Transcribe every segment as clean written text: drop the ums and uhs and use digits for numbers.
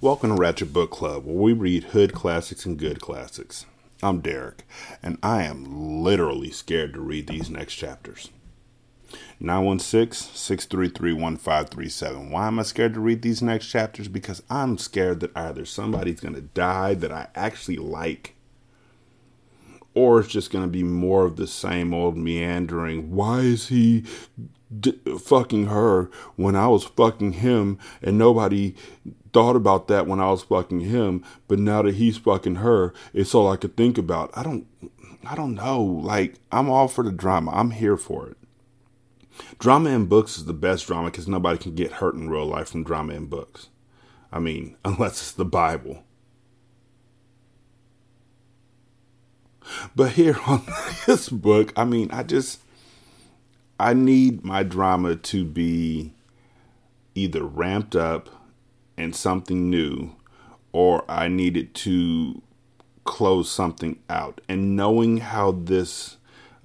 Welcome to Ratchet Book Club, where we read hood classics and good classics. I'm Derek, and I am literally scared to read these next chapters. 916-633-1537. Why am I scared to read these next chapters? Because I'm scared that either somebody's going to die that I actually like, or it's just going to be more of the same old meandering, why is he fucking her when I was fucking him and nobody thought about that when I was fucking him, but now that he's fucking her, it's all I could think about. I don't know. Like, I'm all for the drama. I'm here for it. Drama in books is the best drama because nobody can get hurt in real life from drama in books. I mean, unless it's the Bible. But here on this book, I mean, I need my drama to be either ramped up and something new, or I needed to close something out. And knowing how this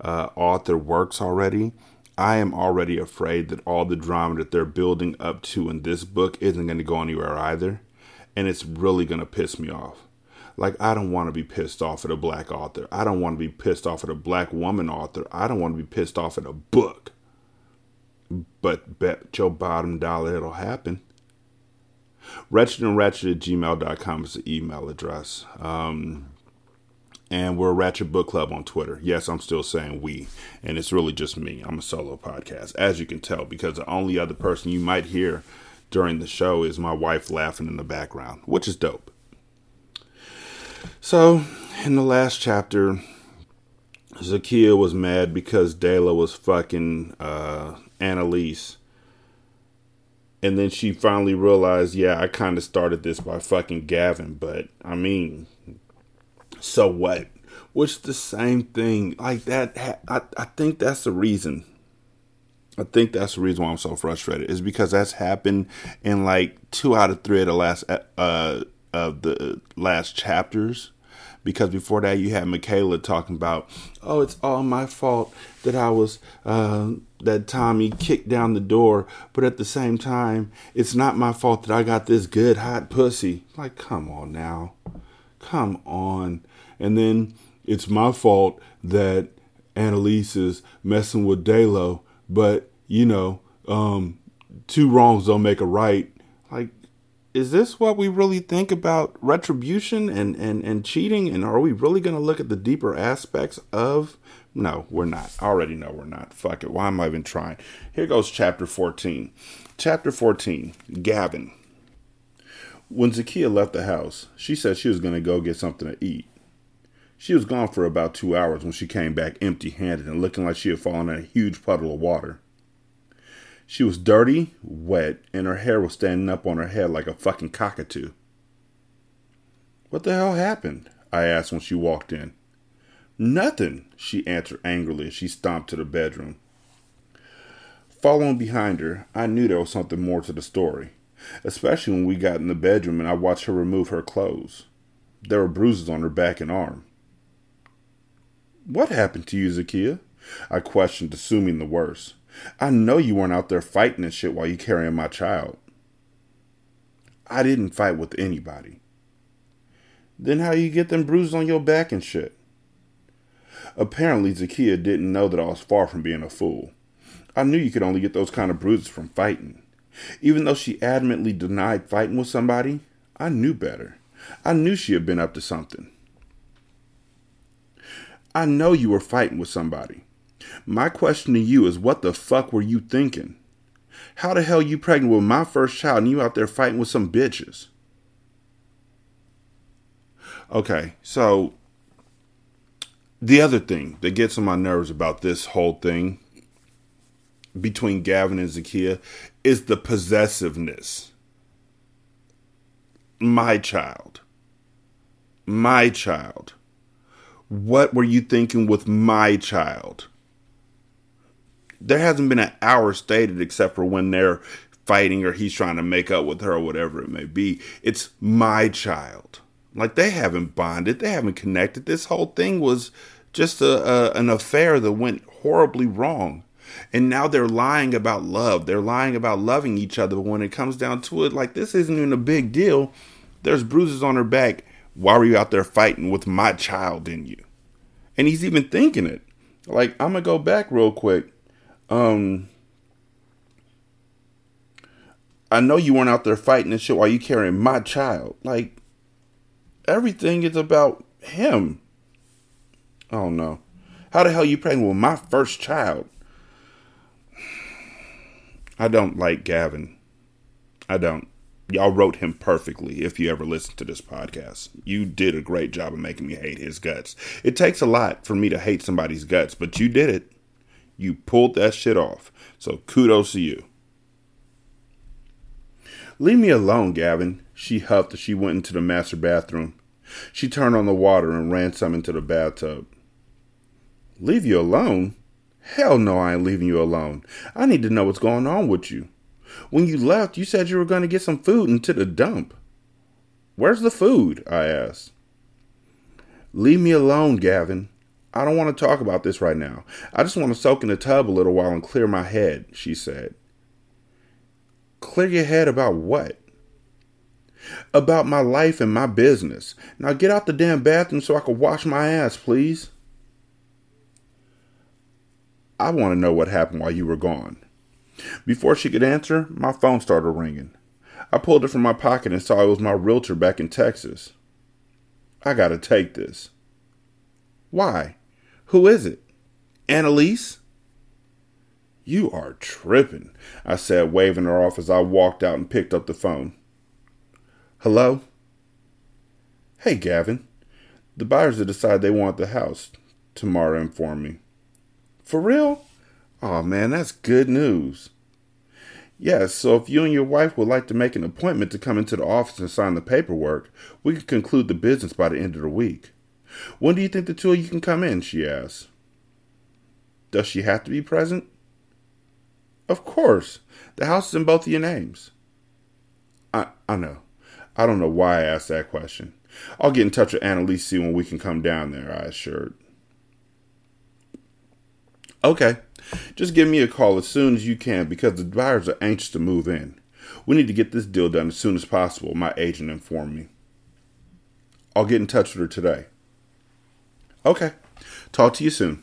author works already, I am already afraid that all the drama that they're building up to in this book isn't going to go anywhere either. And it's really going to piss me off. Like, I don't want to be pissed off at a black author. I don't want to be pissed off at a black woman author. I don't want to be pissed off at a book. But bet your bottom dollar it'll happen. ratchetandratchet@gmail.com is the email address. And we're Ratchet Book Club on Twitter. Yes, I'm still saying we. And it's really just me. I'm a solo podcast, as you can tell, because the only other person you might hear during the show is my wife laughing in the background, which is dope. So, in the last chapter, Zakiya was mad because Dela was fucking Annalise. And then she finally realized, yeah, I kind of started this by fucking Gavin, but I mean, so what? Which the same thing like that. I think that's the reason. I think that's the reason why I'm so frustrated is because that's happened in like 2 out of 3 of the last chapters. Because before that, you had Michaela talking about, oh, it's all my fault that I was, that Tommy kicked down the door. But at the same time, it's not my fault that I got this good hot pussy. Like, come on now. Come on. And then it's my fault that Annalise is messing with Daylo. But, you know, 2 wrongs don't make a right. Like, is this what we really think about retribution and cheating? And are we really going to look at the deeper aspects of? No, we're not. I already know we're not. Fuck it. Why am I even trying? Here goes chapter 14. Chapter 14, Gavin. When Zakiya left the house, she said she was going to go get something to eat. She was gone for about 2 hours when she came back empty-handed and looking like she had fallen in a huge puddle of water. She was dirty, wet, and her hair was standing up on her head like a fucking cockatoo. What the hell happened? I asked when she walked in. Nothing, she answered angrily as she stomped to the bedroom. Following behind her, I knew there was something more to the story, especially when we got in the bedroom and I watched her remove her clothes. There were bruises on her back and arm. What happened to you, Zakiya? I questioned, assuming the worst. I know you weren't out there fighting and shit while you carrying my child. I didn't fight with anybody. Then how you get them bruises on your back and shit? Apparently, Zakiya didn't know that I was far from being a fool. I knew you could only get those kind of bruises from fighting. Even though she adamantly denied fighting with somebody, I knew better. I knew she had been up to something. I know you were fighting with somebody. My question to you is, what the fuck were you thinking? How the hell you pregnant with my first child and you out there fighting with some bitches? Okay, so the other thing that gets on my nerves about this whole thing between Gavin and Zakiya is the possessiveness. My child. What were you thinking with my child? There hasn't been an hour stated except for when they're fighting or he's trying to make up with her or whatever it may be. It's my child. Like, they haven't bonded. They haven't connected. This whole thing was just an affair that went horribly wrong. And now they're lying about love. They're lying about loving each other. But when it comes down to it, like, this isn't even a big deal. There's bruises on her back. Why were you out there fighting with my child in you? And he's even thinking it. Like, I'm going to go back real quick. I know you weren't out there fighting and shit while you carrying my child. Like, everything is about him. Oh, no. How the hell you pregnant with my first child? I don't like Gavin. I don't. Y'all wrote him perfectly if you ever listened to this podcast. You did a great job of making me hate his guts. It takes a lot for me to hate somebody's guts, but you did it. You pulled that shit off. So kudos to you. Leave me alone, Gavin. She huffed as she went into the master bathroom. She turned on the water and ran some into the bathtub. Leave you alone? Hell no, I ain't leaving you alone. I need to know what's going on with you. When you left, you said you were going to get some food into the dump. Where's the food? I asked. Leave me alone, Gavin. I don't want to talk about this right now. I just want to soak in the tub a little while and clear my head, she said. Clear your head about what? About my life and my business. Now get out the damn bathroom so I can wash my ass, please. I want to know what happened while you were gone. Before she could answer, my phone started ringing. I pulled it from my pocket and saw it was my realtor back in Texas. I gotta take this. Why? Who is it? Annalise? You are tripping, I said, waving her off as I walked out and picked up the phone. Hello? Hey, Gavin. The buyers have decided they want the house, Tamara informed me. For real? Oh, man, that's good news. Yes, yeah, so if you and your wife would like to make an appointment to come into the office and sign the paperwork, we can conclude the business by the end of the week. When do you think the two of you can come in? She asked. Does she have to be present? Of course. The house is in both of your names. I know. I don't know why I asked that question. I'll get in touch with Annalise when we can come down there, I assured. Okay. Just give me a call as soon as you can because the buyers are anxious to move in. We need to get this deal done as soon as possible, my agent informed me. I'll get in touch with her today. Okay. Talk to you soon.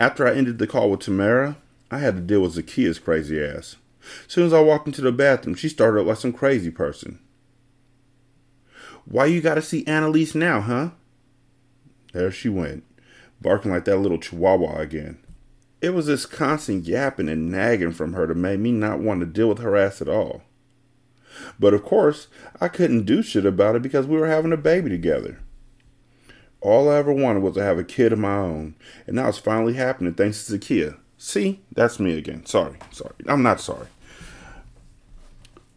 After I ended the call with Tamara, I had to deal with Zakiya's crazy ass. As soon as I walked into the bathroom, she started up like some crazy person. Why you gotta see Annalise now, huh? There she went, barking like that little chihuahua again. It was this constant yapping and nagging from her that made me not want to deal with her ass at all. But of course, I couldn't do shit about it because we were having a baby together. All I ever wanted was to have a kid of my own, and now it's finally happening thanks to Zakiya. See, that's me again. Sorry. I'm not sorry.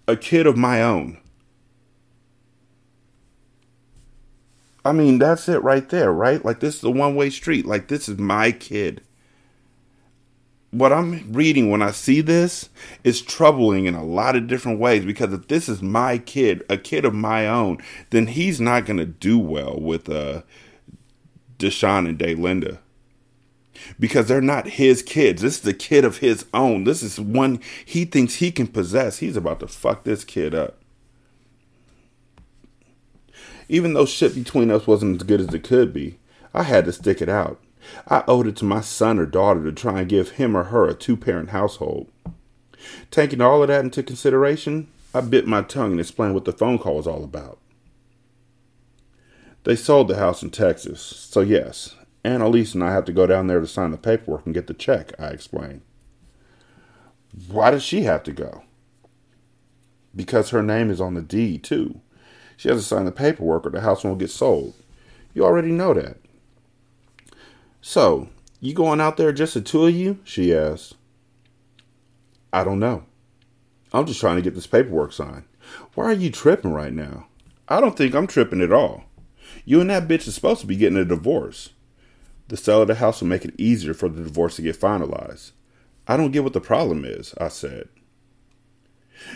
A kid of my own. I mean, that's it right there, right? Like, this is a one-way street. Like, this is my kid. What I'm reading when I see this is troubling in a lot of different ways because if this is my kid, a kid of my own, then he's not going to do well with Deshaun and Daylinda. Because they're not his kids. This is a kid of his own. This is one he thinks he can possess. He's about to fuck this kid up. Even though shit between us wasn't as good as it could be, I had to stick it out. I owed it to my son or daughter to try and give him or her a two-parent household. Taking all of that into consideration, I bit my tongue and explained what the phone call was all about. They sold the house in Texas, so yes, Annalise and I have to go down there to sign the paperwork and get the check, I explained. Why does she have to go? Because her name is on the deed, too. She has to sign the paperwork or the house won't get sold. You already know that. So, you going out there just the two of you? She asked. I don't know. I'm just trying to get this paperwork signed. Why are you tripping right now? I don't think I'm tripping at all. You and that bitch is supposed to be getting a divorce. The sale of the house will make it easier for the divorce to get finalized. I don't get what the problem is, I said.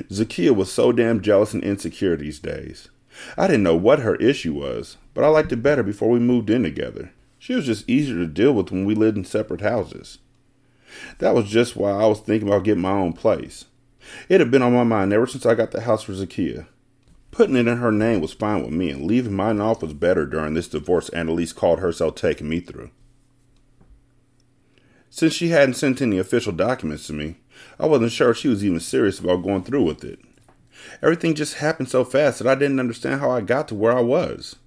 Zakiya was so damn jealous and insecure these days. I didn't know what her issue was, but I liked it better before we moved in together. She was just easier to deal with when we lived in separate houses. That was just why I was thinking about getting my own place. It had been on my mind ever since I got the house for Zakiya. Putting it in her name was fine with me, and leaving mine off was better during this divorce Annalise called herself taking me through. Since she hadn't sent any official documents to me, I wasn't sure if she was even serious about going through with it. Everything just happened so fast that I didn't understand how I got to where I was.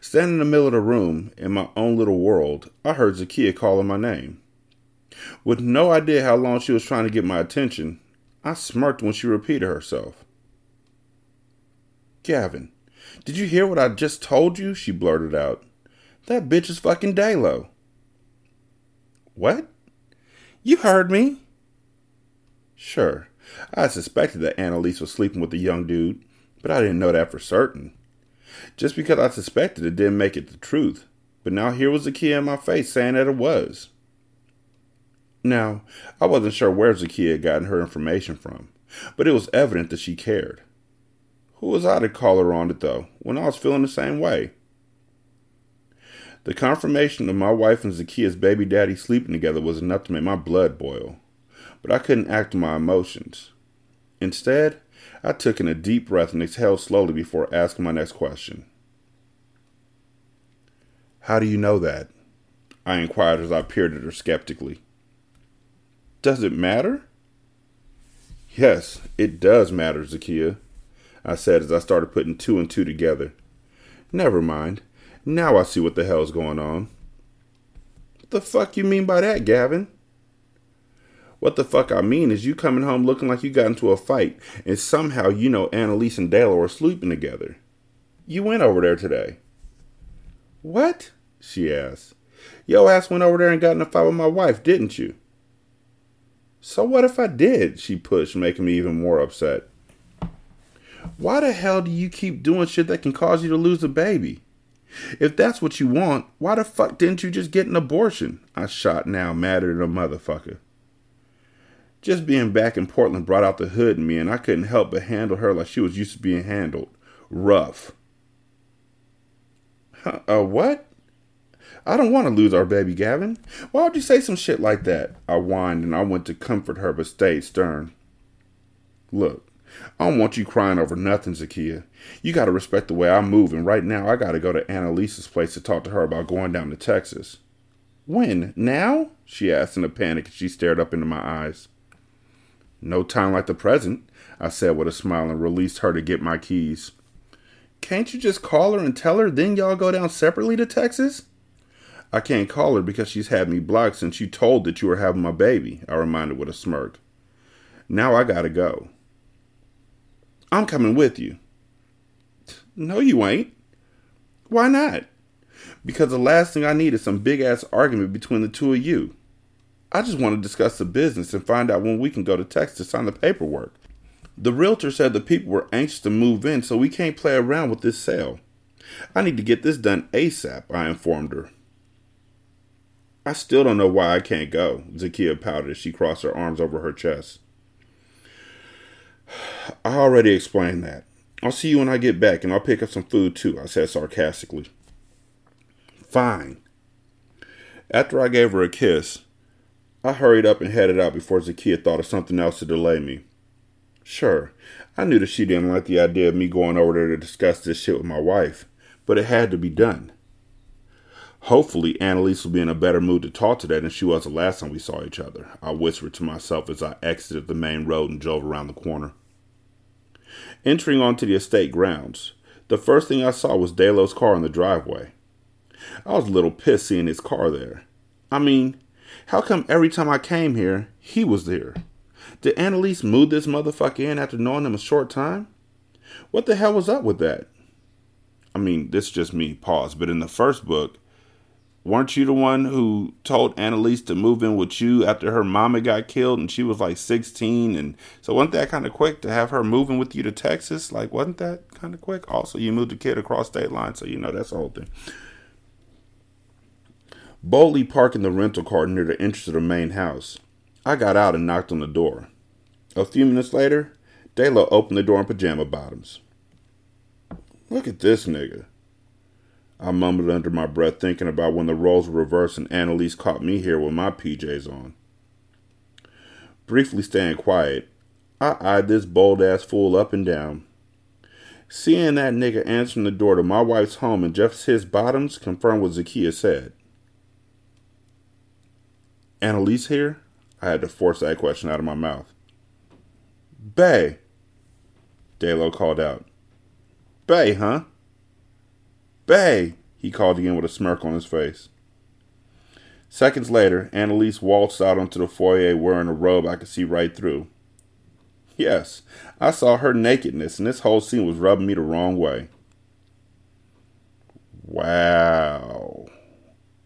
Standing in the middle of the room, in my own little world, I heard Zakiya calling my name. With no idea how long she was trying to get my attention, I smirked when she repeated herself. Gavin, did you hear what I just told you? She blurted out. That bitch is fucking Daylo. What? You heard me? Sure. I suspected that Annalise was sleeping with the young dude, but I didn't know that for certain. Just because I suspected it didn't make it the truth, but now here was Zakiya in my face saying that it was. Now, I wasn't sure where Zakiya had gotten her information from, but it was evident that she cared. Who was I to call her on it, though, when I was feeling the same way? The confirmation of my wife and Zakiya's baby daddy sleeping together was enough to make my blood boil, but I couldn't act on my emotions. Instead, I took in a deep breath and exhaled slowly before asking my next question. How do you know that? I inquired as I peered at her skeptically. Does it matter? Yes, it does matter, Zakiya, I said as I started putting two and two together. Never mind. Now I see what the hell's going on. What the fuck you mean by that, Gavin? What the fuck I mean is you coming home looking like you got into a fight and somehow you know Annalise and Dela are sleeping together. You went over there today. What? She asked. Yo ass went over there and got in a fight with my wife, didn't you? So what if I did? She pushed, making me even more upset. Why the hell do you keep doing shit that can cause you to lose a baby? If that's what you want, why the fuck didn't you just get an abortion? I shot now, madder than a motherfucker. Just being back in Portland brought out the hood in me, and I couldn't help but handle her like she was used to being handled. Rough. What? I don't want to lose our baby, Gavin. Why would you say some shit like that? I whined, and I went to comfort her, but stayed stern. Look. I don't want you crying over nothing, Zakiya. You gotta respect the way I move, and right now I gotta go to Annalise's place to talk to her about going down to Texas. When? Now? She asked in a panic as she stared up into my eyes. No time like the present, I said with a smile and released her to get my keys. Can't you just call her and tell her, then y'all go down separately to Texas? I can't call her because she's had me blocked since you told that you were having my baby, I reminded with a smirk. Now I gotta go. I'm coming with you. No, you ain't. Why not? Because the last thing I need is some big-ass argument between the two of you. I just want to discuss the business and find out when we can go to Texas to sign the paperwork. The realtor said the people were anxious to move in, so we can't play around with this sale. I need to get this done ASAP, I informed her. I still don't know why I can't go, Zakiya pouted as she crossed her arms over her chest. I already explained that. I'll see you when I get back, and I'll pick up some food too, I said sarcastically. Fine. After I gave her a kiss, I hurried up and headed out before Zakiya thought of something else to delay me. Sure, I knew that she didn't like the idea of me going over there to discuss this shit with my wife, but it had to be done. Hopefully, Annalise will be in a better mood to talk today than she was the last time we saw each other, I whispered to myself as I exited the main road and drove around the corner. Entering onto the estate grounds, the first thing I saw was Daylo's car in the driveway. I was a little pissed seeing his car there. I mean, how come every time I came here, he was there? Did Annalise move this motherfucker in after knowing him a short time? What the hell was up with that? I mean, this is just me, pause, but in the first book, weren't you the one who told Annalise to move in with you after her mama got killed and she was like 16? And so wasn't that kind of quick to have her moving with you to Texas? Like, wasn't that kind of quick? Also, you moved the kid across state lines, so you know that's the whole thing. Boldly parking the rental car near the entrance of the main house, I got out and knocked on the door. A few minutes later, Dela opened the door in pajama bottoms. Look at this nigga, I mumbled under my breath, thinking about when the roles were reversed and Annalise caught me here with my PJs on. Briefly staying quiet, I eyed this bold-ass fool up and down. Seeing that nigga answering the door to my wife's home in just his bottoms confirmed what Zakiya said. Annalise here? I had to force that question out of my mouth. Bay, Daylo called out. Bay, huh? Bay, he called again with a smirk on his face. Seconds later, Annalise waltzed out onto the foyer wearing a robe I could see right through. Yes, I saw her nakedness, and this whole scene was rubbing me the wrong way. Wow.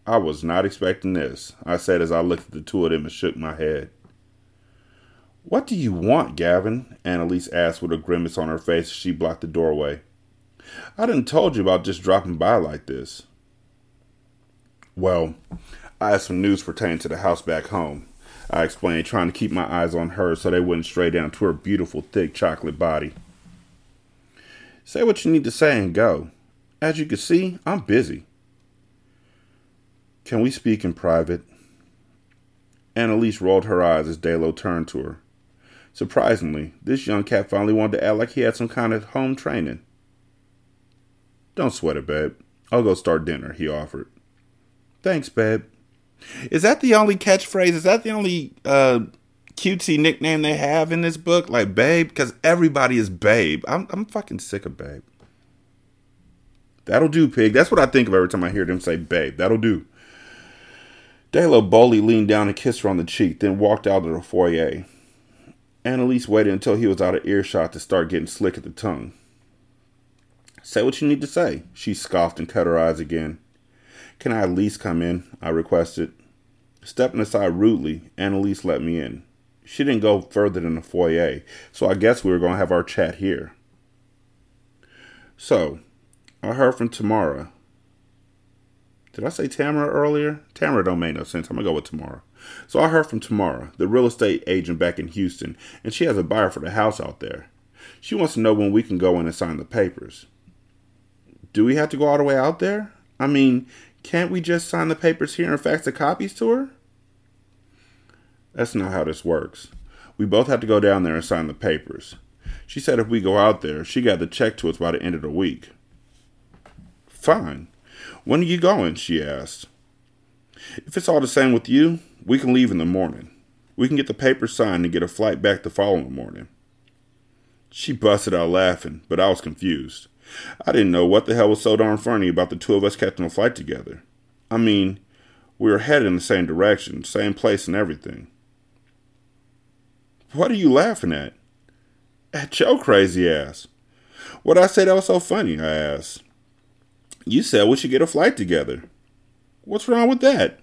I was not expecting this, I said as I looked at the two of them and shook my head. What do you want, Gavin? Annalise asked with a grimace on her face as she blocked the doorway. I didn't told you about just dropping by like this. Well, I had some news pertaining to the house back home, I explained, trying to keep my eyes on her so they wouldn't stray down to her beautiful, thick chocolate body. Say what you need to say and go. As you can see, I'm busy. Can we speak in private? Annalise rolled her eyes as Daylo turned to her. Surprisingly, this young cat finally wanted to act like he had some kind of home training. Don't sweat it, babe. I'll go start dinner, he offered. Thanks, babe. Is that the only catchphrase? Is that the only cutesy nickname they have in this book? Like, babe? Because everybody is babe. I'm fucking sick of babe. That'll do, pig. That's what I think of every time I hear them say babe. That'll do. Daylo boldly leaned down and kissed her on the cheek, then walked out of the foyer. Annalise waited until he was out of earshot to start getting slick at the tongue. Say what you need to say, she scoffed and cut her eyes again. Can I at least come in? I requested. Stepping aside rudely, Annalise let me in. She didn't go further than the foyer, so I guess we were going to have our chat here. So, I heard from Tamara. Did I say Tamara earlier? Tamara don't make no sense. I'm going to go with Tamara. So I heard from Tamara, the real estate agent back in Houston, and she has a buyer for the house out there. She wants to know when we can go in and sign the papers. Do we have to go all the way out there? I mean, can't we just sign the papers here and fax the copies to her? That's not how this works. We both have to go down there and sign the papers. She said if we go out there, she got the check to us by the end of the week. Fine. When are you going? She asked. If it's all the same with you, we can leave in the morning. We can get the papers signed and get a flight back the following morning. She busted out laughing, but I was confused. I didn't know what the hell was so darn funny about the two of us catching a flight together. I mean, we were headed in the same direction, same place and everything. What are you laughing at? At your crazy ass. What I said that was so funny, I asked. You said we should get a flight together. What's wrong with that?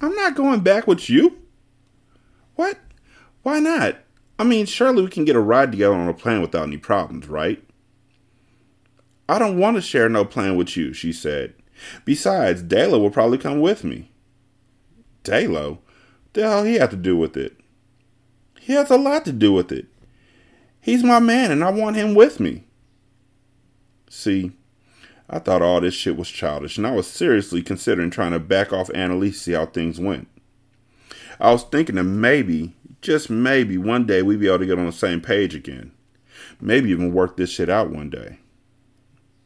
I'm not going back with you. What? Why not? I mean, surely we can get a ride together on a plane without any problems, right? I don't want to share no plan with you, she said. Besides, Dela will probably come with me. Dela? The hell he have to do with it? He has a lot to do with it. He's my man and I want him with me. See, I thought all this shit was childish and I was seriously considering trying to back off Annalise to see how things went. I was thinking that maybe, just maybe, one day we'd be able to get on the same page again. Maybe even work this shit out one day.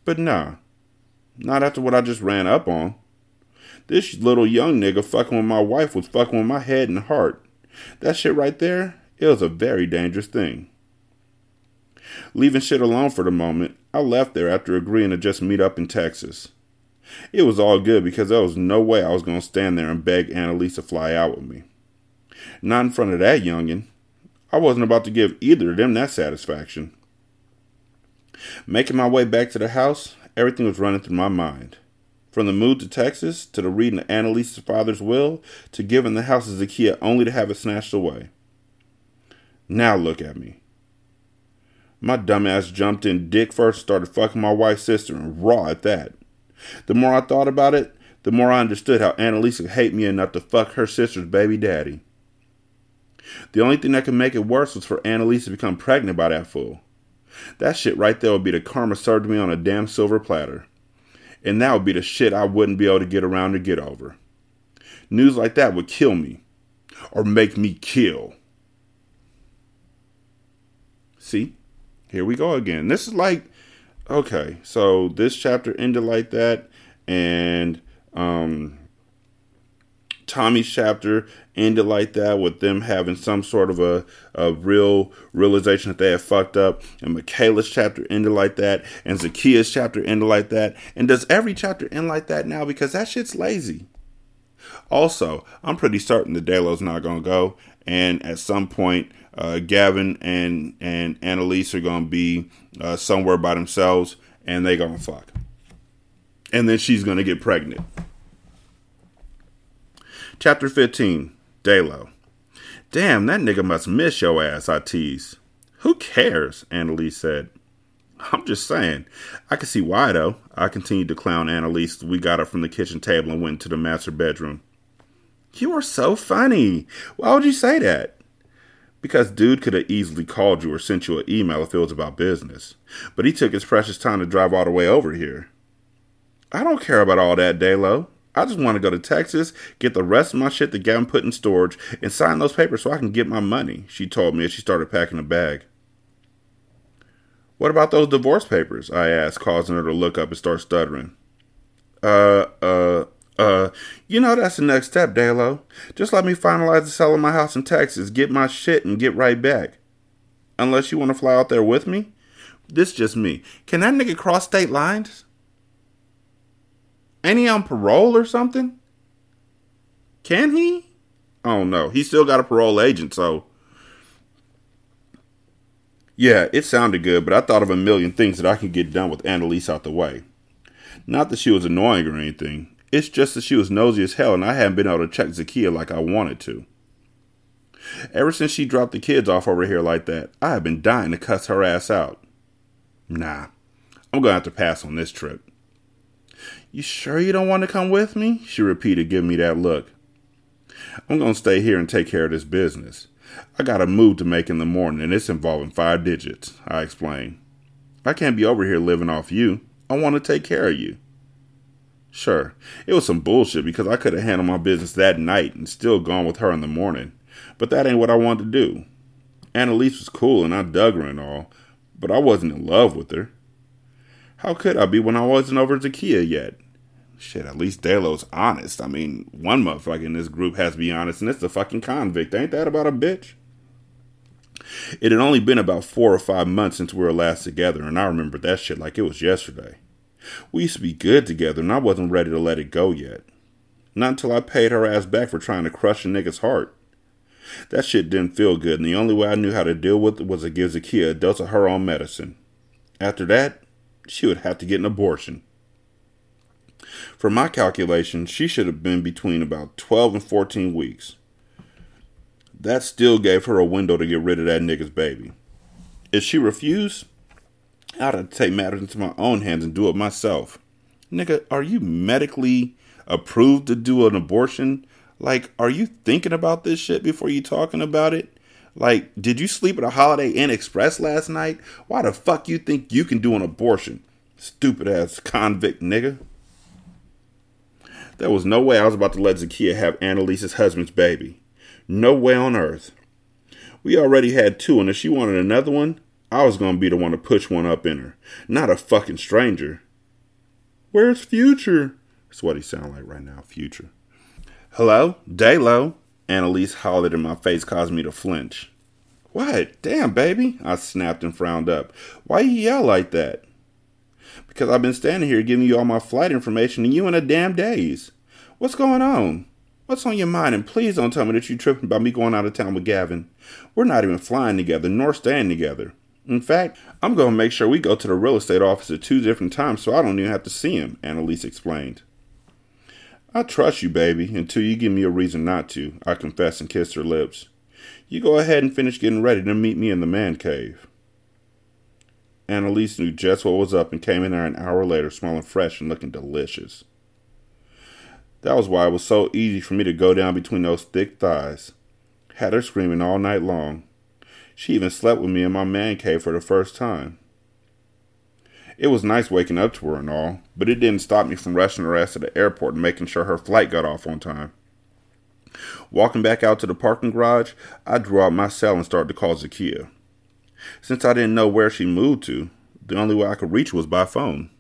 But nah, not after what I just ran up on. This little young nigga fucking with my wife was fucking with my head and heart. That shit right there, it was a very dangerous thing. Leaving shit alone for the moment, I left there after agreeing to just meet up in Texas. It was all good because there was no way I was going to stand there and beg Annalise to fly out with me. Not in front of that youngin'. I wasn't about to give either of them that satisfaction. Making my way back to the house, everything was running through my mind. From the move to Texas, to the reading of Annalise's father's will, to giving the house to Zakiya only to have it snatched away. Now look at me. My dumbass jumped in dick first, started fucking my wife's sister, and raw at that. The more I thought about it, the more I understood how Annalise could hate me enough to fuck her sister's baby daddy. The only thing that could make it worse was for Annalise to become pregnant by that fool. That shit right there would be the karma served me on a damn silver platter. And that would be the shit I wouldn't be able to get around or get over. News like that would kill me. Or make me kill. See? Here we go again. This is like... Okay, so this chapter ended like that. And Tommy's chapter ended like that with them having some sort of a real realization that they had fucked up. And Michaela's chapter ended like that. And Zakiya's chapter ended like that. And does every chapter end like that now? Because that shit's lazy. Also, I'm pretty certain that Daylo's not going to go. And at some point, Gavin and Annalise are going to be somewhere by themselves. And they're going to fuck. And then she's going to get pregnant. Chapter 15, Daylo. Damn, that nigga must miss your ass, I teased. Who cares, Annalise said. I'm just saying. I can see why, though. I continued to clown Annalise. We got up from the kitchen table and went into the master bedroom. You are so funny. Why would you say that? Because dude could have easily called you or sent you an email if it was about business. But he took his precious time to drive all the way over here. I don't care about all that, Daylo. I just want to go to Texas, get the rest of my shit that Gavin put in storage, and sign those papers so I can get my money, she told me as she started packing a bag. What about those divorce papers? I asked, causing her to look up and start stuttering. You know that's the next step, Daylo. Just let me finalize the sale of my house in Texas, get my shit, and get right back. Unless you want to fly out there with me? This just me. Can that nigga cross state lines? Ain't he on parole or something? Can he? Oh no, he still got a parole agent, so... Yeah, it sounded good, but I thought of a million things that I could get done with Annalise out the way. Not that she was annoying or anything. It's just that she was nosy as hell and I hadn't been able to check Zakiya like I wanted to. Ever since she dropped the kids off over here like that, I have been dying to cuss her ass out. Nah, I'm going to have to pass on this trip. You sure you don't want to come with me? She repeated, giving me that look. I'm going to stay here and take care of this business. I got a move to make in the morning, and it's involving 5 digits, I explained. I can't be over here living off you. I want to take care of you. Sure, it was some bullshit because I could have handled my business that night and still gone with her in the morning. But that ain't what I wanted to do. Annalise was cool, and I dug her and all, but I wasn't in love with her. How could I be when I wasn't over Zakiya yet? Shit, at least Daylo's honest. I mean, one motherfucker in this group has to be honest, and it's the fucking convict. Ain't that about a bitch? It had only been about 4 or 5 months since we were last together, and I remembered that shit like it was yesterday. We used to be good together, and I wasn't ready to let it go yet. Not until I paid her ass back for trying to crush a nigga's heart. That shit didn't feel good, and the only way I knew how to deal with it was to give Zakiya a dose of her own medicine. After that, she would have to get an abortion. From my calculation, she should have been between about 12 and 14 weeks. That still gave her a window to get rid of that nigga's baby. If she refused, I'd have to take matters into my own hands and do it myself. Nigga, are you medically approved to do an abortion? Like, are you thinking about this shit before you talking about it? Like, did you sleep at a Holiday Inn Express last night? Why the fuck you think you can do an abortion? Stupid ass convict nigga. There was no way I was about to let Zakiya have Annalise's husband's baby. No way on earth. We already had 2, and if she wanted another one, I was going to be the one to push one up in her. Not a fucking stranger. Where's Future? That's what he sound like right now, Future. Hello, Daylo. Annalise hollered in my face, causing me to flinch. What? Damn, baby, I snapped and frowned up. Why you yell like that? Because I've been standing here giving you all my flight information and you in a damn daze. What's going on? What's on your mind? And please don't tell me that you tripping about me going out of town with Gavin. We're not even flying together, nor staying together. In fact, I'm going to make sure we go to the real estate office at 2 different times so I don't even have to see him, Annalise explained. I trust you, baby, until you give me a reason not to, I confessed and kissed her lips. You go ahead and finish getting ready to meet me in the man cave. Annalise knew just what was up and came in there an hour later, smelling fresh and looking delicious. That was why it was so easy for me to go down between those thick thighs. Had her screaming all night long. She even slept with me in my man cave for the first time. It was nice waking up to her and all, but it didn't stop me from rushing her ass to the airport and making sure her flight got off on time. Walking back out to the parking garage, I drew out my cell and started to call Zakiya. Since I didn't know where she moved to, the only way I could reach her was by phone.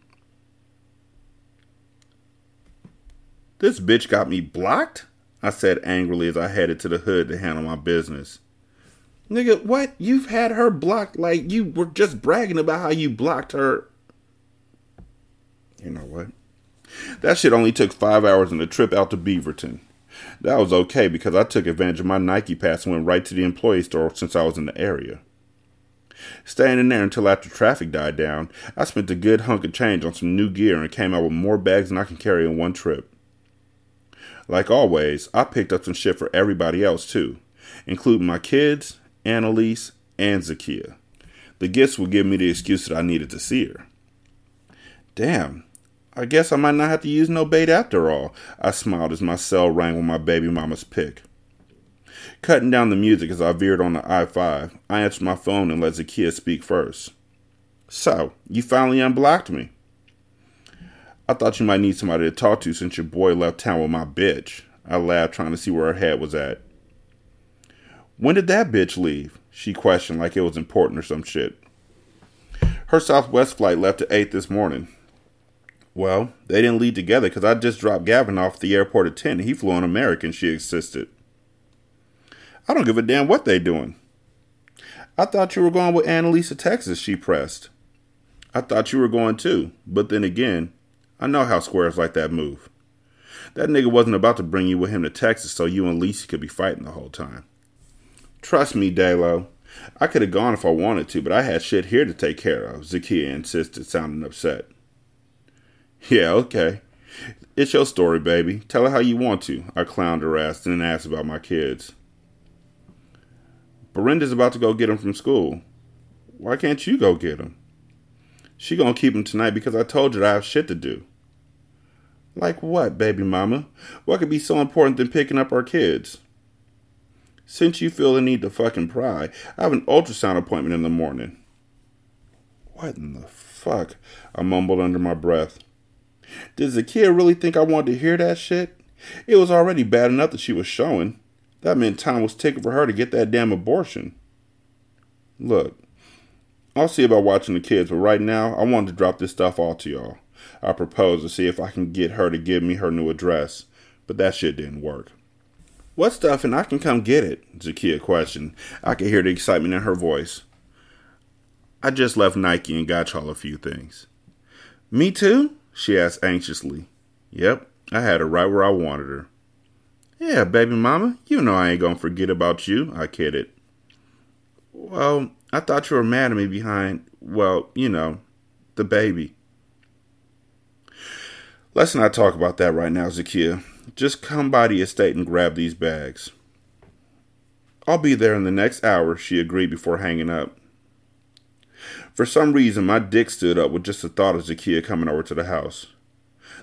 This bitch got me blocked? I said angrily as I headed to the hood to handle my business. Nigga, what? You've had her blocked like you were just bragging about how you blocked her. You know what? That shit only took 5 hours and a trip out to Beaverton. That was okay because I took advantage of my Nike pass and went right to the employee store since I was in the area. Staying in there until after traffic died down, I spent a good hunk of change on some new gear and came out with more bags than I can carry in one trip. Like always, I picked up some shit for everybody else too, including my kids, Annalise, and Zakiya. The gifts would give me the excuse that I needed to see her. Damn, I guess I might not have to use no bait after all, I smiled as my cell rang with my baby mama's pick. Cutting down the music as I veered on the I-5, I answered my phone and let Zakiya speak first. So, you finally unblocked me. I thought you might need somebody to talk to since your boy left town with my bitch. I laughed, trying to see where her head was at. When did that bitch leave? She questioned like it was important or some shit. Her Southwest flight left at 8 this morning. Well, they didn't leave together because I just dropped Gavin off at the airport at 10 and he flew on American, she insisted. I don't give a damn what they doing. I thought you were going with Annalise to Texas, she pressed. I thought you were going too, but then again, I know how squares like that move. That nigga wasn't about to bring you with him to Texas so you and Lisa could be fighting the whole time. Trust me, Daylo. I could have gone if I wanted to, but I had shit here to take care of, Zakiya insisted, sounding upset. Yeah, okay. It's your story, baby. Tell her how you want to, I clowned her ass and then asked about my kids. Berenda's about to go get him from school. Why can't you go get him? She gonna keep him tonight because I told you that I have shit to do. Like what, baby mama? What could be so important than picking up our kids? Since you feel the need to fucking pry, I have an ultrasound appointment in the morning. What in the fuck? I mumbled under my breath. Did Zakiya really think I wanted to hear that shit? It was already bad enough that she was showing. That meant time was ticking for her to get that damn abortion. Look, I'll see about watching the kids, but right now, I wanted to drop this stuff off to y'all. I proposed to see if I can get her to give me her new address, but that shit didn't work. What stuff and I can come get it? Zakiya questioned. I could hear the excitement in her voice. I just left Nike and got y'all a few things. Me too? She asked anxiously. Yep, I had her right where I wanted her. Yeah, baby mama, you know I ain't gonna forget about you, I kidded. Well, I thought you were mad at me behind, well, you know, the baby. Let's not talk about that right now, Zakiya. Just come by the estate and grab these bags. I'll be there in the next hour, she agreed before hanging up. For some reason, my dick stood up with just the thought of Zakiya coming over to the house.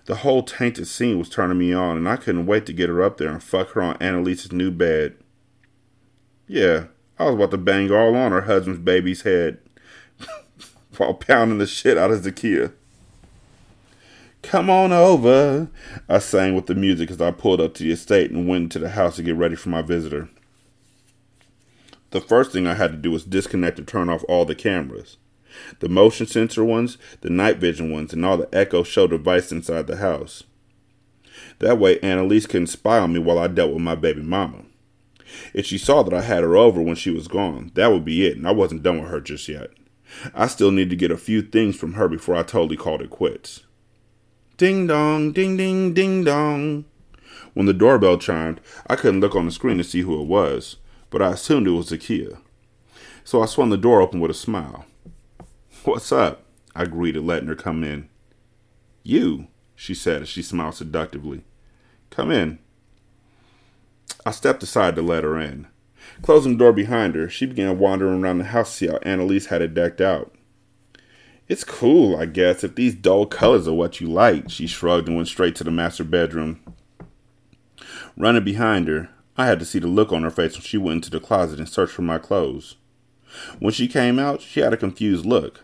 The whole tainted scene was turning me on, and I couldn't wait to get her up there and fuck her on Annalise's new bed. Yeah, I was about to bang all on her husband's baby's head while pounding the shit out of Zakiya. Come on over, I sang with the music as I pulled up to the estate and went into the house to get ready for my visitor. The first thing I had to do was disconnect and turn off all the cameras. The motion sensor ones, the night vision ones, and all the echo show device inside the house. That way, Annalise couldn't spy on me while I dealt with my baby mama. If she saw that I had her over when she was gone, that would be it, and I wasn't done with her just yet. I still need to get a few things from her before I totally called it quits. Ding dong, ding ding, ding dong. When the doorbell chimed, I couldn't look on the screen to see who it was, but I assumed it was Zakiya. So I swung the door open with a smile. What's up? I greeted, letting her come in. You, she said as she smiled seductively. Come in. I stepped aside to let her in. Closing the door behind her, she began wandering around the house to see how Annalise had it decked out. It's cool, I guess, if these dull colors are what you like, she shrugged and went straight to the master bedroom. Running behind her, I had to see the look on her face when she went into the closet and searched for my clothes. When she came out, she had a confused look.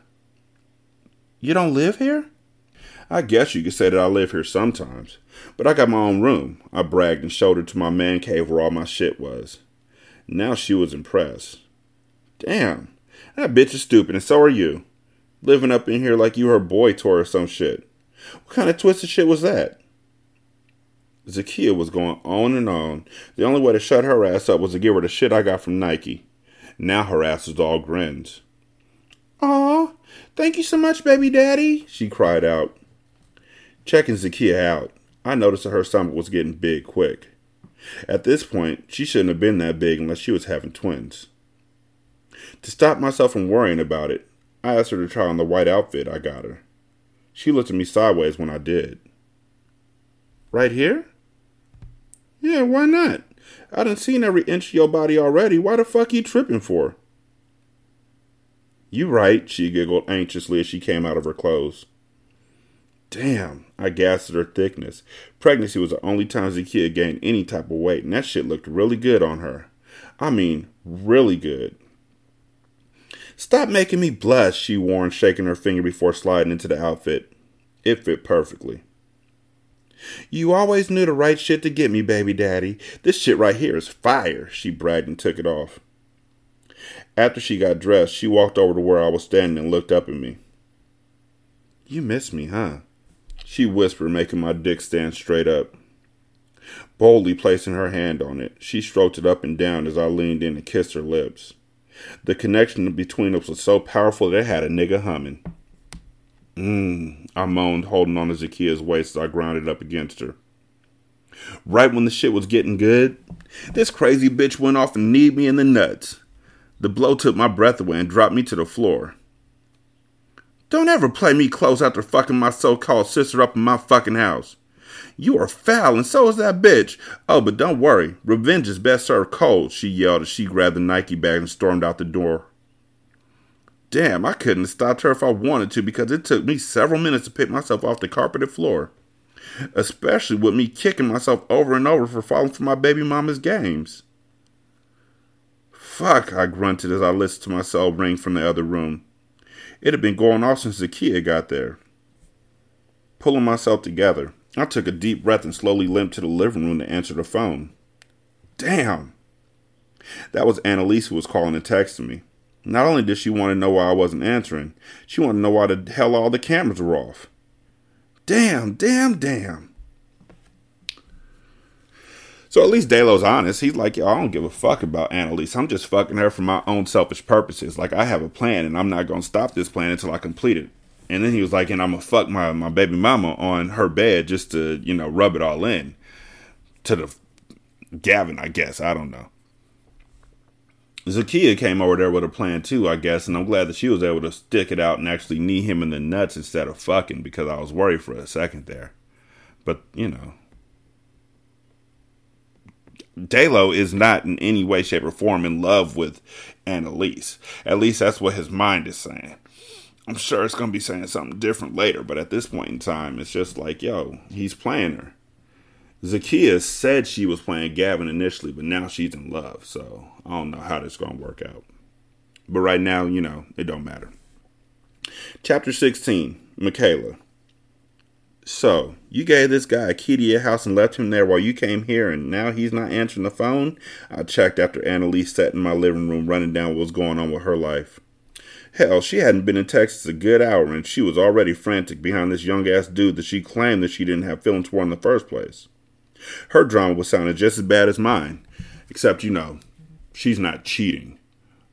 You don't live here? I guess you could say that I live here sometimes, but I got my own room, I bragged and showed her to my man cave where all my shit was. Now she was impressed. Damn, that bitch is stupid and so are you. Living up in here like you her boy tour or some shit. What kind of twisted shit was that? Zakiya was going on and on. The only way to shut her ass up was to give her the shit I got from Nike. Now her ass was all grins. Aw, thank you so much, baby daddy, she cried out. Checking Zakiya out, I noticed that her stomach was getting big quick. At this point, she shouldn't have been that big unless she was having twins. To stop myself from worrying about it, I asked her to try on the white outfit I got her. She looked at me sideways when I did. Right here? Yeah, why not? I done seen every inch of your body already. Why the fuck you tripping for? You right, she giggled anxiously as she came out of her clothes. Damn, I gasped at her thickness. Pregnancy was the only time Zakiya gained any type of weight, and that shit looked really good on her. I mean, really good. Stop making me blush, she warned, shaking her finger before sliding into the outfit. It fit perfectly. You always knew the right shit to get me, baby daddy. This shit right here is fire, she bragged and took it off. After she got dressed, she walked over to where I was standing and looked up at me. You miss me, huh? She whispered, making my dick stand straight up. Boldly placing her hand on it, she stroked it up and down as I leaned in and kissed her lips. The connection between us was so powerful that it had a nigga humming. I moaned, holding on to Zakiya's waist as I ground it up against her. Right when the shit was getting good, this crazy bitch went off and kneed me in the nuts. The blow took my breath away and dropped me to the floor. Don't ever play me close after fucking my so-called sister up in my fucking house. You are foul and so is that bitch. Oh, but don't worry. Revenge is best served cold, she yelled as she grabbed the Nike bag and stormed out the door. Damn, I couldn't have stopped her if I wanted to because it took me several minutes to pick myself off the carpeted floor. Especially with me kicking myself over and over for falling for my baby mama's games. Fuck, I grunted as I listened to my cell ring from the other room. It had been going off since Zakiya got there. Pulling myself together, I took a deep breath and slowly limped to the living room to answer the phone. Damn! That was Annalise who was calling and texting me. Not only did she want to know why I wasn't answering, she wanted to know why the hell all the cameras were off. Damn, damn, damn. So at least Daylo's honest. He's like, yo, I don't give a fuck about Annalise. I'm just fucking her for my own selfish purposes. Like, I have a plan, and I'm not going to stop this plan until I complete it. And then he was like, and I'm going to fuck my baby mama on her bed just to, you know, rub it all in. To the Gavin, I guess. I don't know. Zakiya came over there with a plan too, I guess, and I'm glad that she was able to stick it out and actually knee him in the nuts instead of fucking because I was worried for a second there. But, you know. Daylo is not in any way, shape, or form in love with Annalise. At least that's what his mind is saying. I'm sure it's going to be saying something different later, but at this point in time, it's just like, yo, he's playing her. Zakiya said she was playing Gavin initially, but now she's in love, so I don't know how this going to work out. But right now, you know, it don't matter. Chapter 16, Michaela. So, you gave this guy a key to your house and left him there while you came here, and now he's not answering the phone? I checked after Annalise sat in my living room running down what was going on with her life. Hell, she hadn't been in Texas a good hour, and she was already frantic behind this young-ass dude that she claimed that she didn't have feelings for in the first place. her drama was sounding just as bad as mine. Except, you know, she's not cheating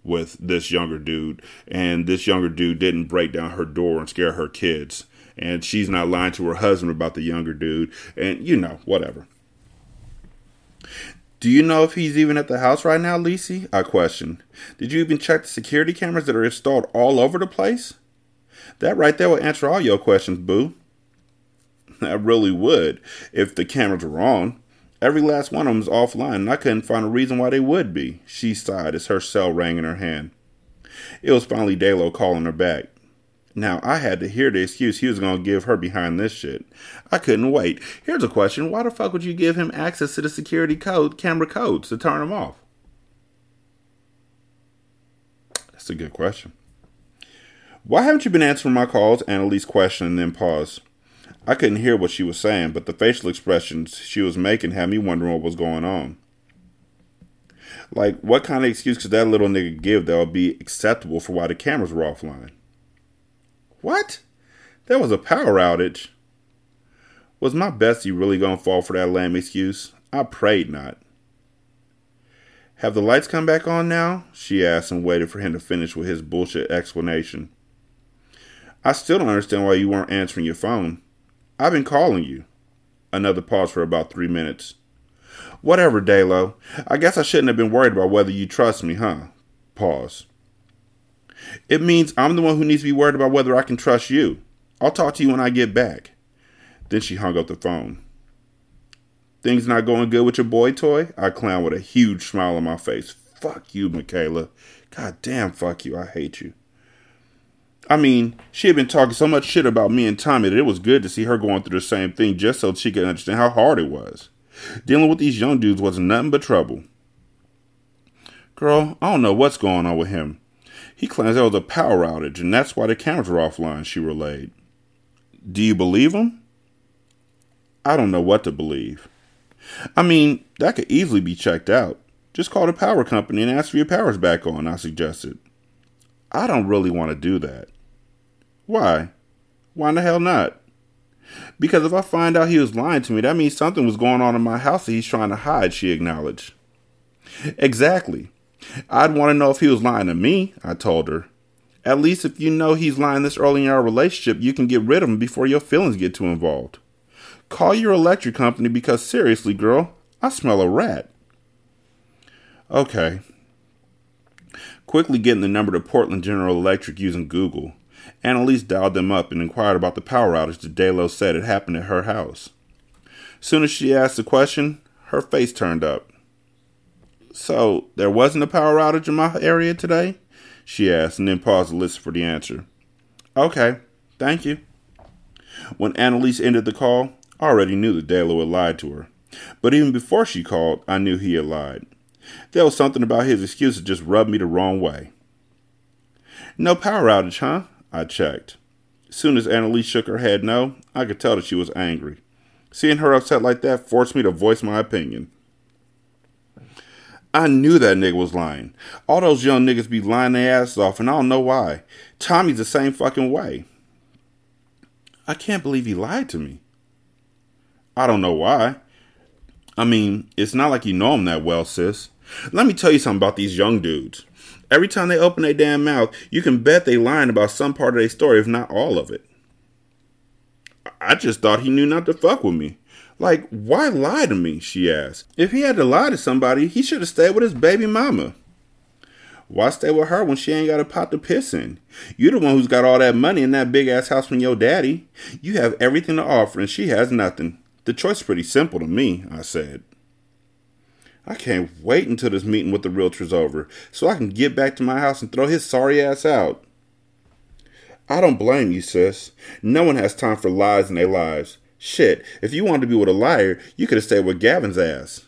with this younger dude. And this younger dude didn't break down her door and scare her kids. And she's not lying to her husband about the younger dude. And, you know, whatever. Do you know if he's even at the house right now, Lisey? I questioned. Did you even check the security cameras that are installed all over the place? That right there would answer all your questions, boo. I really would, if the cameras were on. Every last one of them is offline, and I couldn't find a reason why they would be, she sighed as her cell rang in her hand. It was finally Daylo calling her back. Now, I had to hear the excuse he was going to give her behind this shit. I couldn't wait. Here's a question. Why the fuck would you give him access to the security camera codes to turn them off? That's a good question. Why haven't you been answering my calls? Annalise questioned and then paused. I couldn't hear what she was saying, but the facial expressions she was making had me wondering what was going on. Like, what kind of excuse could that little nigga give that would be acceptable for why the cameras were offline? What? There was a power outage. Was my bestie really going to fall for that lame excuse? I prayed not. Have the lights come back on now? She asked and waited for him to finish with his bullshit explanation. I still don't understand why you weren't answering your phone. I've been calling you. Another pause for about 3 minutes. Whatever, Daylo. I guess I shouldn't have been worried about whether you trust me, huh? Pause. It means I'm the one who needs to be worried about whether I can trust you. I'll talk to you when I get back. Then she hung up the phone. Things not going good with your boy toy? I clowned with a huge smile on my face. Fuck you, Michaela. God damn, fuck you. I hate you. I mean, she had been talking so much shit about me and Tommy that it was good to see her going through the same thing just so she could understand how hard it was. Dealing with these young dudes was nothing but trouble. Girl, I don't know what's going on with him. He claims there was a power outage, and that's why the cameras were offline, she relayed. Do you believe him? I don't know what to believe. I mean, that could easily be checked out. Just call the power company and ask for your powers back on, I suggested. I don't really want to do that. Why? Why in the hell not? Because if I find out he was lying to me, that means something was going on in my house that he's trying to hide, she acknowledged. Exactly. I'd want to know if he was lying to me, I told her. At least if you know he's lying this early in our relationship, you can get rid of him before your feelings get too involved. Call your electric company because seriously, girl, I smell a rat. Okay. Quickly getting the number to Portland General Electric using Google, Annalise dialed them up and inquired about the power outage that Daylo said had happened at her house. Soon as she asked the question, her face turned up. So, there wasn't a power outage in my area today? She asked, and then paused to listen for the answer. Okay, thank you. When Annalise ended the call, I already knew that Dela had lied to her. But even before she called, I knew he had lied. There was something about his excuse that just rubbed me the wrong way. No power outage, huh? I checked. As soon as Annalise shook her head no, I could tell that she was angry. Seeing her upset like that forced me to voice my opinion. I knew that nigga was lying. All those young niggas be lying their asses off, and I don't know why. Tommy's the same fucking way. I can't believe he lied to me. I don't know why. I mean, it's not like you know him that well, sis. Let me tell you something about these young dudes. Every time they open their damn mouth, you can bet they lying about some part of their story, if not all of it. I just thought he knew not to fuck with me. Like, why lie to me? She asked. If he had to lie to somebody, he should have stayed with his baby mama. Why stay with her when she ain't got a pot to piss in? You're the one who's got all that money in that big-ass house from your daddy. You have everything to offer, and she has nothing. The choice is pretty simple to me, I said. I can't wait until this meeting with the realtor's over, so I can get back to my house and throw his sorry ass out. I don't blame you, sis. No one has time for lies in their lives. Shit, if you wanted to be with a liar, you could have stayed with Gavin's ass.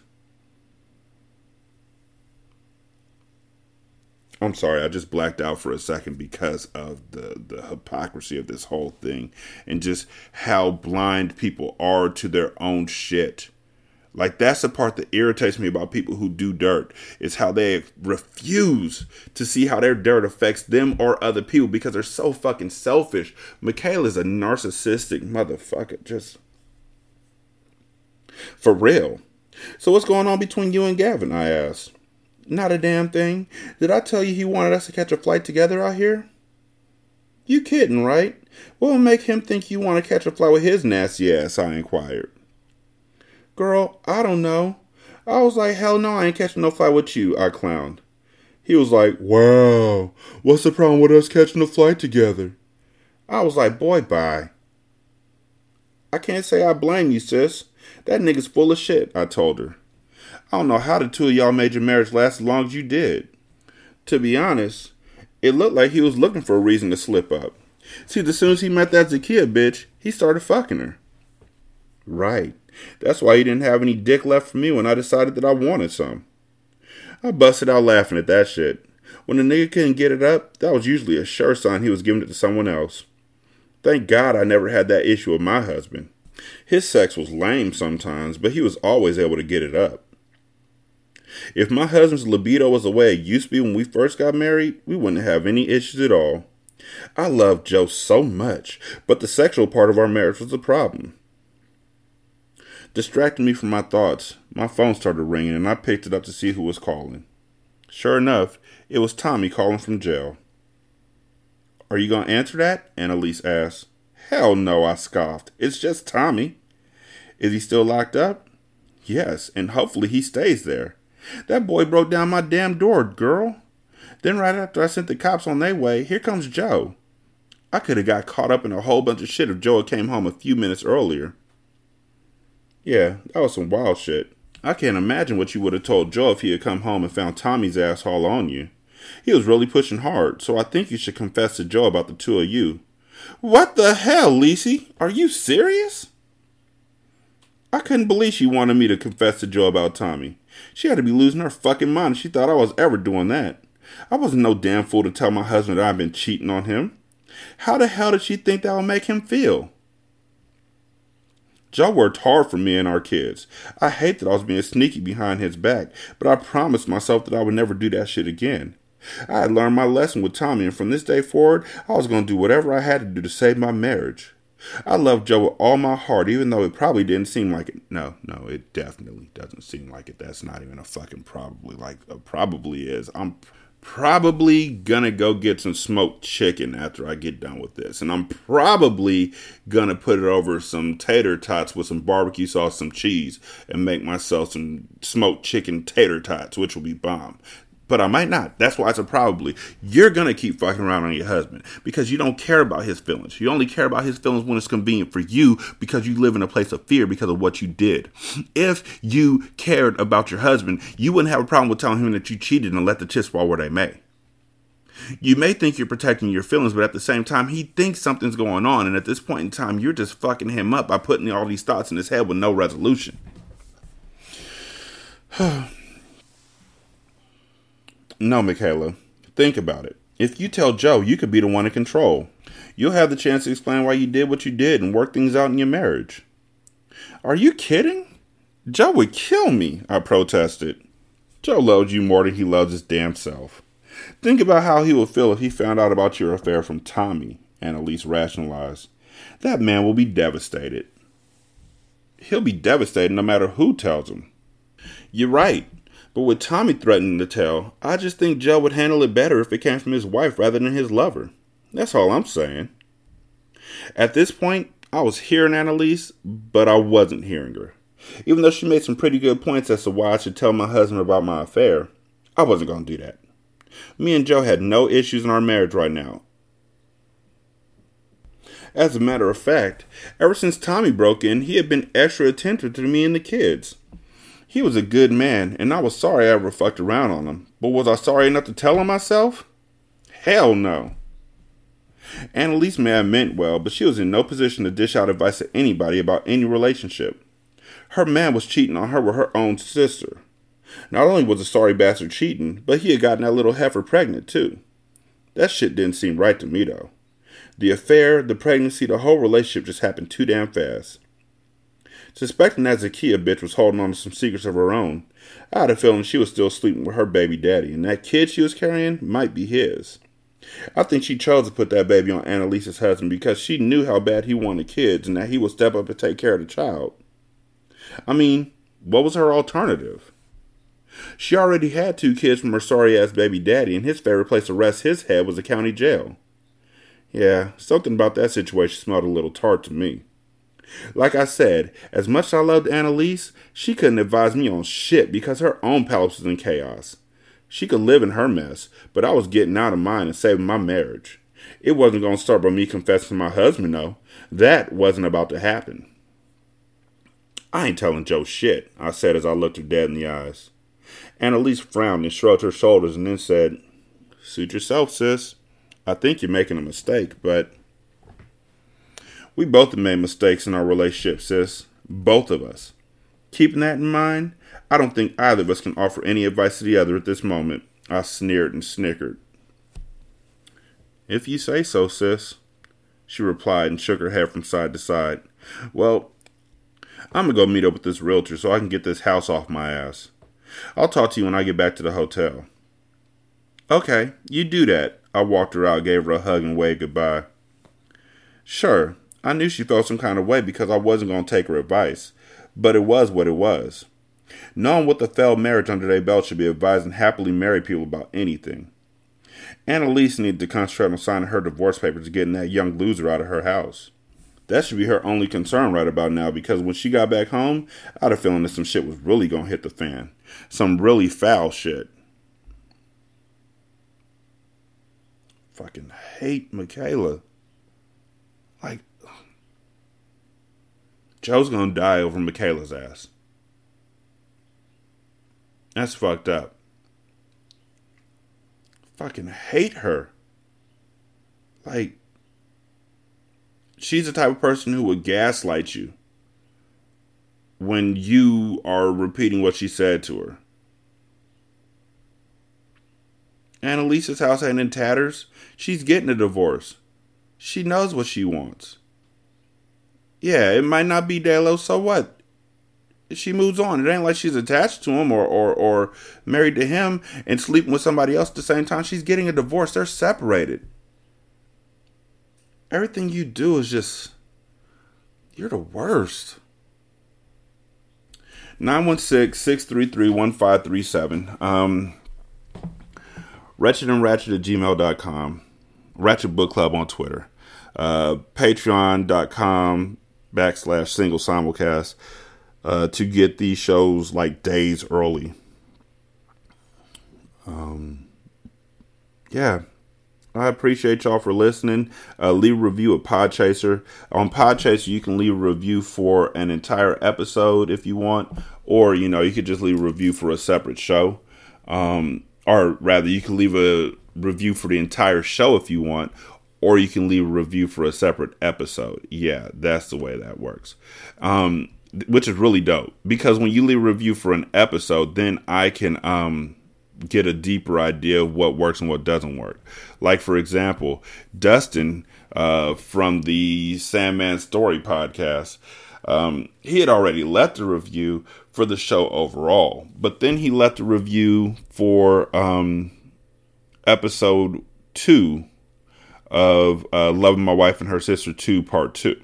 I'm sorry, I just blacked out for a second because of the hypocrisy of this whole thing and just how blind people are to their own shit. Like, that's the part that irritates me about people who do dirt, is how they refuse to see how their dirt affects them or other people because they're so fucking selfish. Michaela's a narcissistic motherfucker. Just For real. So what's going on between you and Gavin? I asked. Not a damn thing. Did I tell you he wanted us to catch a flight together out here? You kidding, right? What'll make him think you want to catch a flight with his nasty ass? I inquired. Girl, I don't know. I was like, hell no, I ain't catching no flight with you, I clowned. He was like, wow, what's the problem with us catching a flight together? I was like, boy, bye. I can't say I blame you, sis. That nigga's full of shit, I told her. I don't know how the two of y'all made your marriage last as long as you did. To be honest, it looked like he was looking for a reason to slip up. See, as soon as he met that Zakiya bitch, he started fucking her. Right. That's why he didn't have any dick left for me when I decided that I wanted some. I busted out laughing at that shit. When a nigga couldn't get it up, that was usually a sure sign he was giving it to someone else. Thank God I never had that issue with my husband. His sex was lame sometimes, but he was always able to get it up. If my husband's libido was the way it used to be when we first got married, we wouldn't have any issues at all. I loved Joe so much, but the sexual part of our marriage was the problem. Distracting me from my thoughts, my phone started ringing and I picked it up to see who was calling. Sure enough, it was Tommy calling from jail. Are you going to answer that? Annalise asked. Hell no, I scoffed. It's just Tommy. Is he still locked up? Yes, and hopefully he stays there. That boy broke down my damn door, girl. Then right after I sent the cops on their way, here comes Joe. I could have got caught up in a whole bunch of shit if Joe had came home a few minutes earlier. Yeah, that was some wild shit. I can't imagine what you would have told Joe if he had come home and found Tommy's asshole on you. He was really pushing hard, so I think you should confess to Joe about the two of you. What the hell, Lisey? Are you serious? I couldn't believe she wanted me to confess to Joe about Tommy. She had to be losing her fucking mind if she thought I was ever doing that. I wasn't no damn fool to tell my husband that I'd been cheating on him. How the hell did she think that would make him feel? Joe worked hard for me and our kids. I hate that I was being sneaky behind his back, but I promised myself that I would never do that shit again. I had learned my lesson with Tommy, and from this day forward, I was going to do whatever I had to do to save my marriage. I love Joe with all my heart, even though it probably didn't seem like it. No, it definitely doesn't seem like it. That's not even a fucking probably. Like, a probably is. I'm probably gonna go get some smoked chicken after I get done with this. And I'm probably gonna put it over some tater tots with some barbecue sauce, some cheese, and make myself some smoked chicken tater tots, which will be bomb. But I might not. That's why it's a probably. You're going to keep fucking around on your husband because you don't care about his feelings. You only care about his feelings when it's convenient for you because you live in a place of fear because of what you did. If you cared about your husband, you wouldn't have a problem with telling him that you cheated and let the chips fall where they may. You may think you're protecting your feelings, but at the same time, he thinks something's going on. And at this point in time, you're just fucking him up by putting all these thoughts in his head with no resolution. No, Michaela. Think about it. If you tell Joe, you could be the one in control. You'll have the chance to explain why you did what you did and work things out in your marriage. Are you kidding? Joe would kill me, I protested. Joe loves you more than he loves his damn self. Think about how he would feel if he found out about your affair from Tommy, Annalise rationalized. That man will be devastated. He'll be devastated no matter who tells him. You're right. But with Tommy threatening to tell, I just think Joe would handle it better if it came from his wife rather than his lover. That's all I'm saying. At this point, I was hearing Annalise, but I wasn't hearing her. Even though she made some pretty good points as to why I should tell my husband about my affair, I wasn't going to do that. Me and Joe had no issues in our marriage right now. As a matter of fact, ever since Tommy broke in, he had been extra attentive to me and the kids. He was a good man, and I was sorry I ever fucked around on him. But was I sorry enough to tell him myself? Hell no. Annalise may have meant well, but she was in no position to dish out advice to anybody about any relationship. Her man was cheating on her with her own sister. Not only was the sorry bastard cheating, but he had gotten that little heifer pregnant, too. That shit didn't seem right to me, though. The affair, the pregnancy, the whole relationship just happened too damn fast. Suspecting that Zakiya bitch was holding on to some secrets of her own, I had a feeling she was still sleeping with her baby daddy, and that kid she was carrying might be his. I think she chose to put that baby on Annalise's husband because she knew how bad he wanted kids and that he would step up and take care of the child. I mean, what was her alternative? She already had 2 kids from her sorry-ass baby daddy, and his favorite place to rest his head was the county jail. Yeah, something about that situation smelled a little tart to me. Like I said, as much as I loved Annalise, she couldn't advise me on shit because her own palace was in chaos. She could live in her mess, but I was getting out of mine and saving my marriage. It wasn't going to start by me confessing to my husband, though. That wasn't about to happen. I ain't telling Joe shit, I said as I looked her dead in the eyes. Annalise frowned and shrugged her shoulders and then said, "Suit yourself, sis. I think you're making a mistake, but..." We both have made mistakes in our relationship, sis. Both of us. Keeping that in mind, I don't think either of us can offer any advice to the other at this moment. I sneered and snickered. "If you say so, sis," she replied and shook her head from side to side. "Well, I'm going to go meet up with this realtor so I can get this house off my ass. I'll talk to you when I get back to the hotel." "Okay, you do that." I walked her out, gave her a hug, and waved goodbye. Sure, I knew she felt some kind of way because I wasn't going to take her advice, but it was what it was. Knowing what the failed marriage under their belt should be advising happily married people about anything. Annalise needed to concentrate on signing her divorce papers to getting that young loser out of her house. That should be her only concern right about now, because when she got back home, I had a feeling that some shit was really going to hit the fan. Some really foul shit. Fucking hate Michaela. Like, Joe's gonna die over Michaela's ass. That's fucked up. Fucking hate her. Like, she's the type of person who would gaslight you when you are repeating what she said to her. Annalise's house ain't in tatters. She's getting a divorce. She knows what she wants. Yeah, it might not be Daylo, so what? She moves on. It ain't like she's attached to him or married to him and sleeping with somebody else at the same time. She's getting a divorce. They're separated. Everything you do is just... You're the worst. 916-633-1537. ratchetandratchet@gmail.com. Ratchet Book Club on Twitter. Patreon.com/Single Simulcast to get these shows like days early. Yeah. I appreciate y'all for listening. Leave a review at Podchaser. On Podchaser, you can leave a review for an entire episode if you want. Or, you know, you could just leave a review for a separate show. Or rather, you can leave a review for the entire show if you want. Or you can leave a review for a separate episode. Yeah, that's the way that works. Which is really dope. Because when you leave a review for an episode, then I can... get a deeper idea of what works and what doesn't work. Like, for example, Dustin from the Sandman Story podcast, he had already left a review for the show overall, but then he left a review for episode 2 of Loving My Wife and Her Sister Too 2, part 2.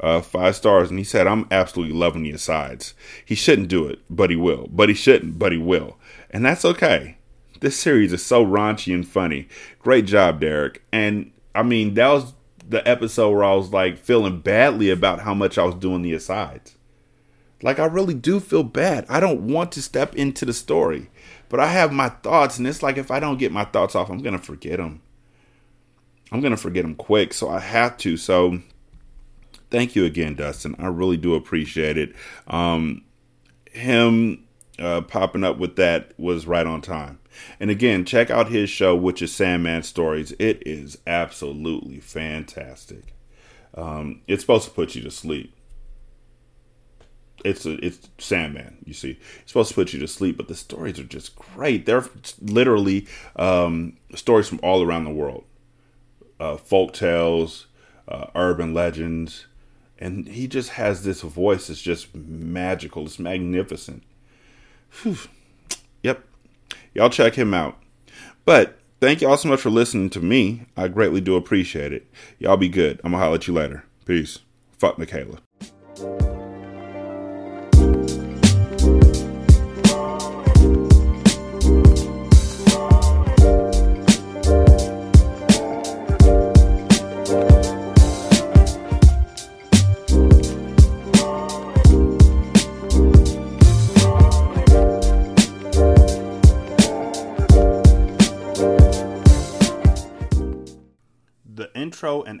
5 stars, and he said, "I'm absolutely loving your sides." He shouldn't do it, but he will. But he shouldn't, but he will. And that's okay. This series is so raunchy and funny. Great job, Derek. And, I mean, that was the episode where I was, like, feeling badly about how much I was doing the asides. Like, I really do feel bad. I don't want to step into the story. But I have my thoughts, and it's like if I don't get my thoughts off, I'm going to forget them. I'm going to forget them quick, so I have to. So, thank you again, Dustin. I really do appreciate it. Him... popping up with that was right on time. And again, check out his show, which is Sandman Stories. It is absolutely fantastic. It's supposed to put you to sleep. It's Sandman, you see. It's supposed to put you to sleep, but the stories are just great. They're literally stories from all around the world. Folk tales, urban legends. And he just has this voice that's just magical. It's magnificent. Whew. Yep. Y'all check him out. But thank y'all so much for listening to me. I greatly do appreciate it. Y'all be good. I'm gonna holler at you later. Peace. Fuck Michaela. intro and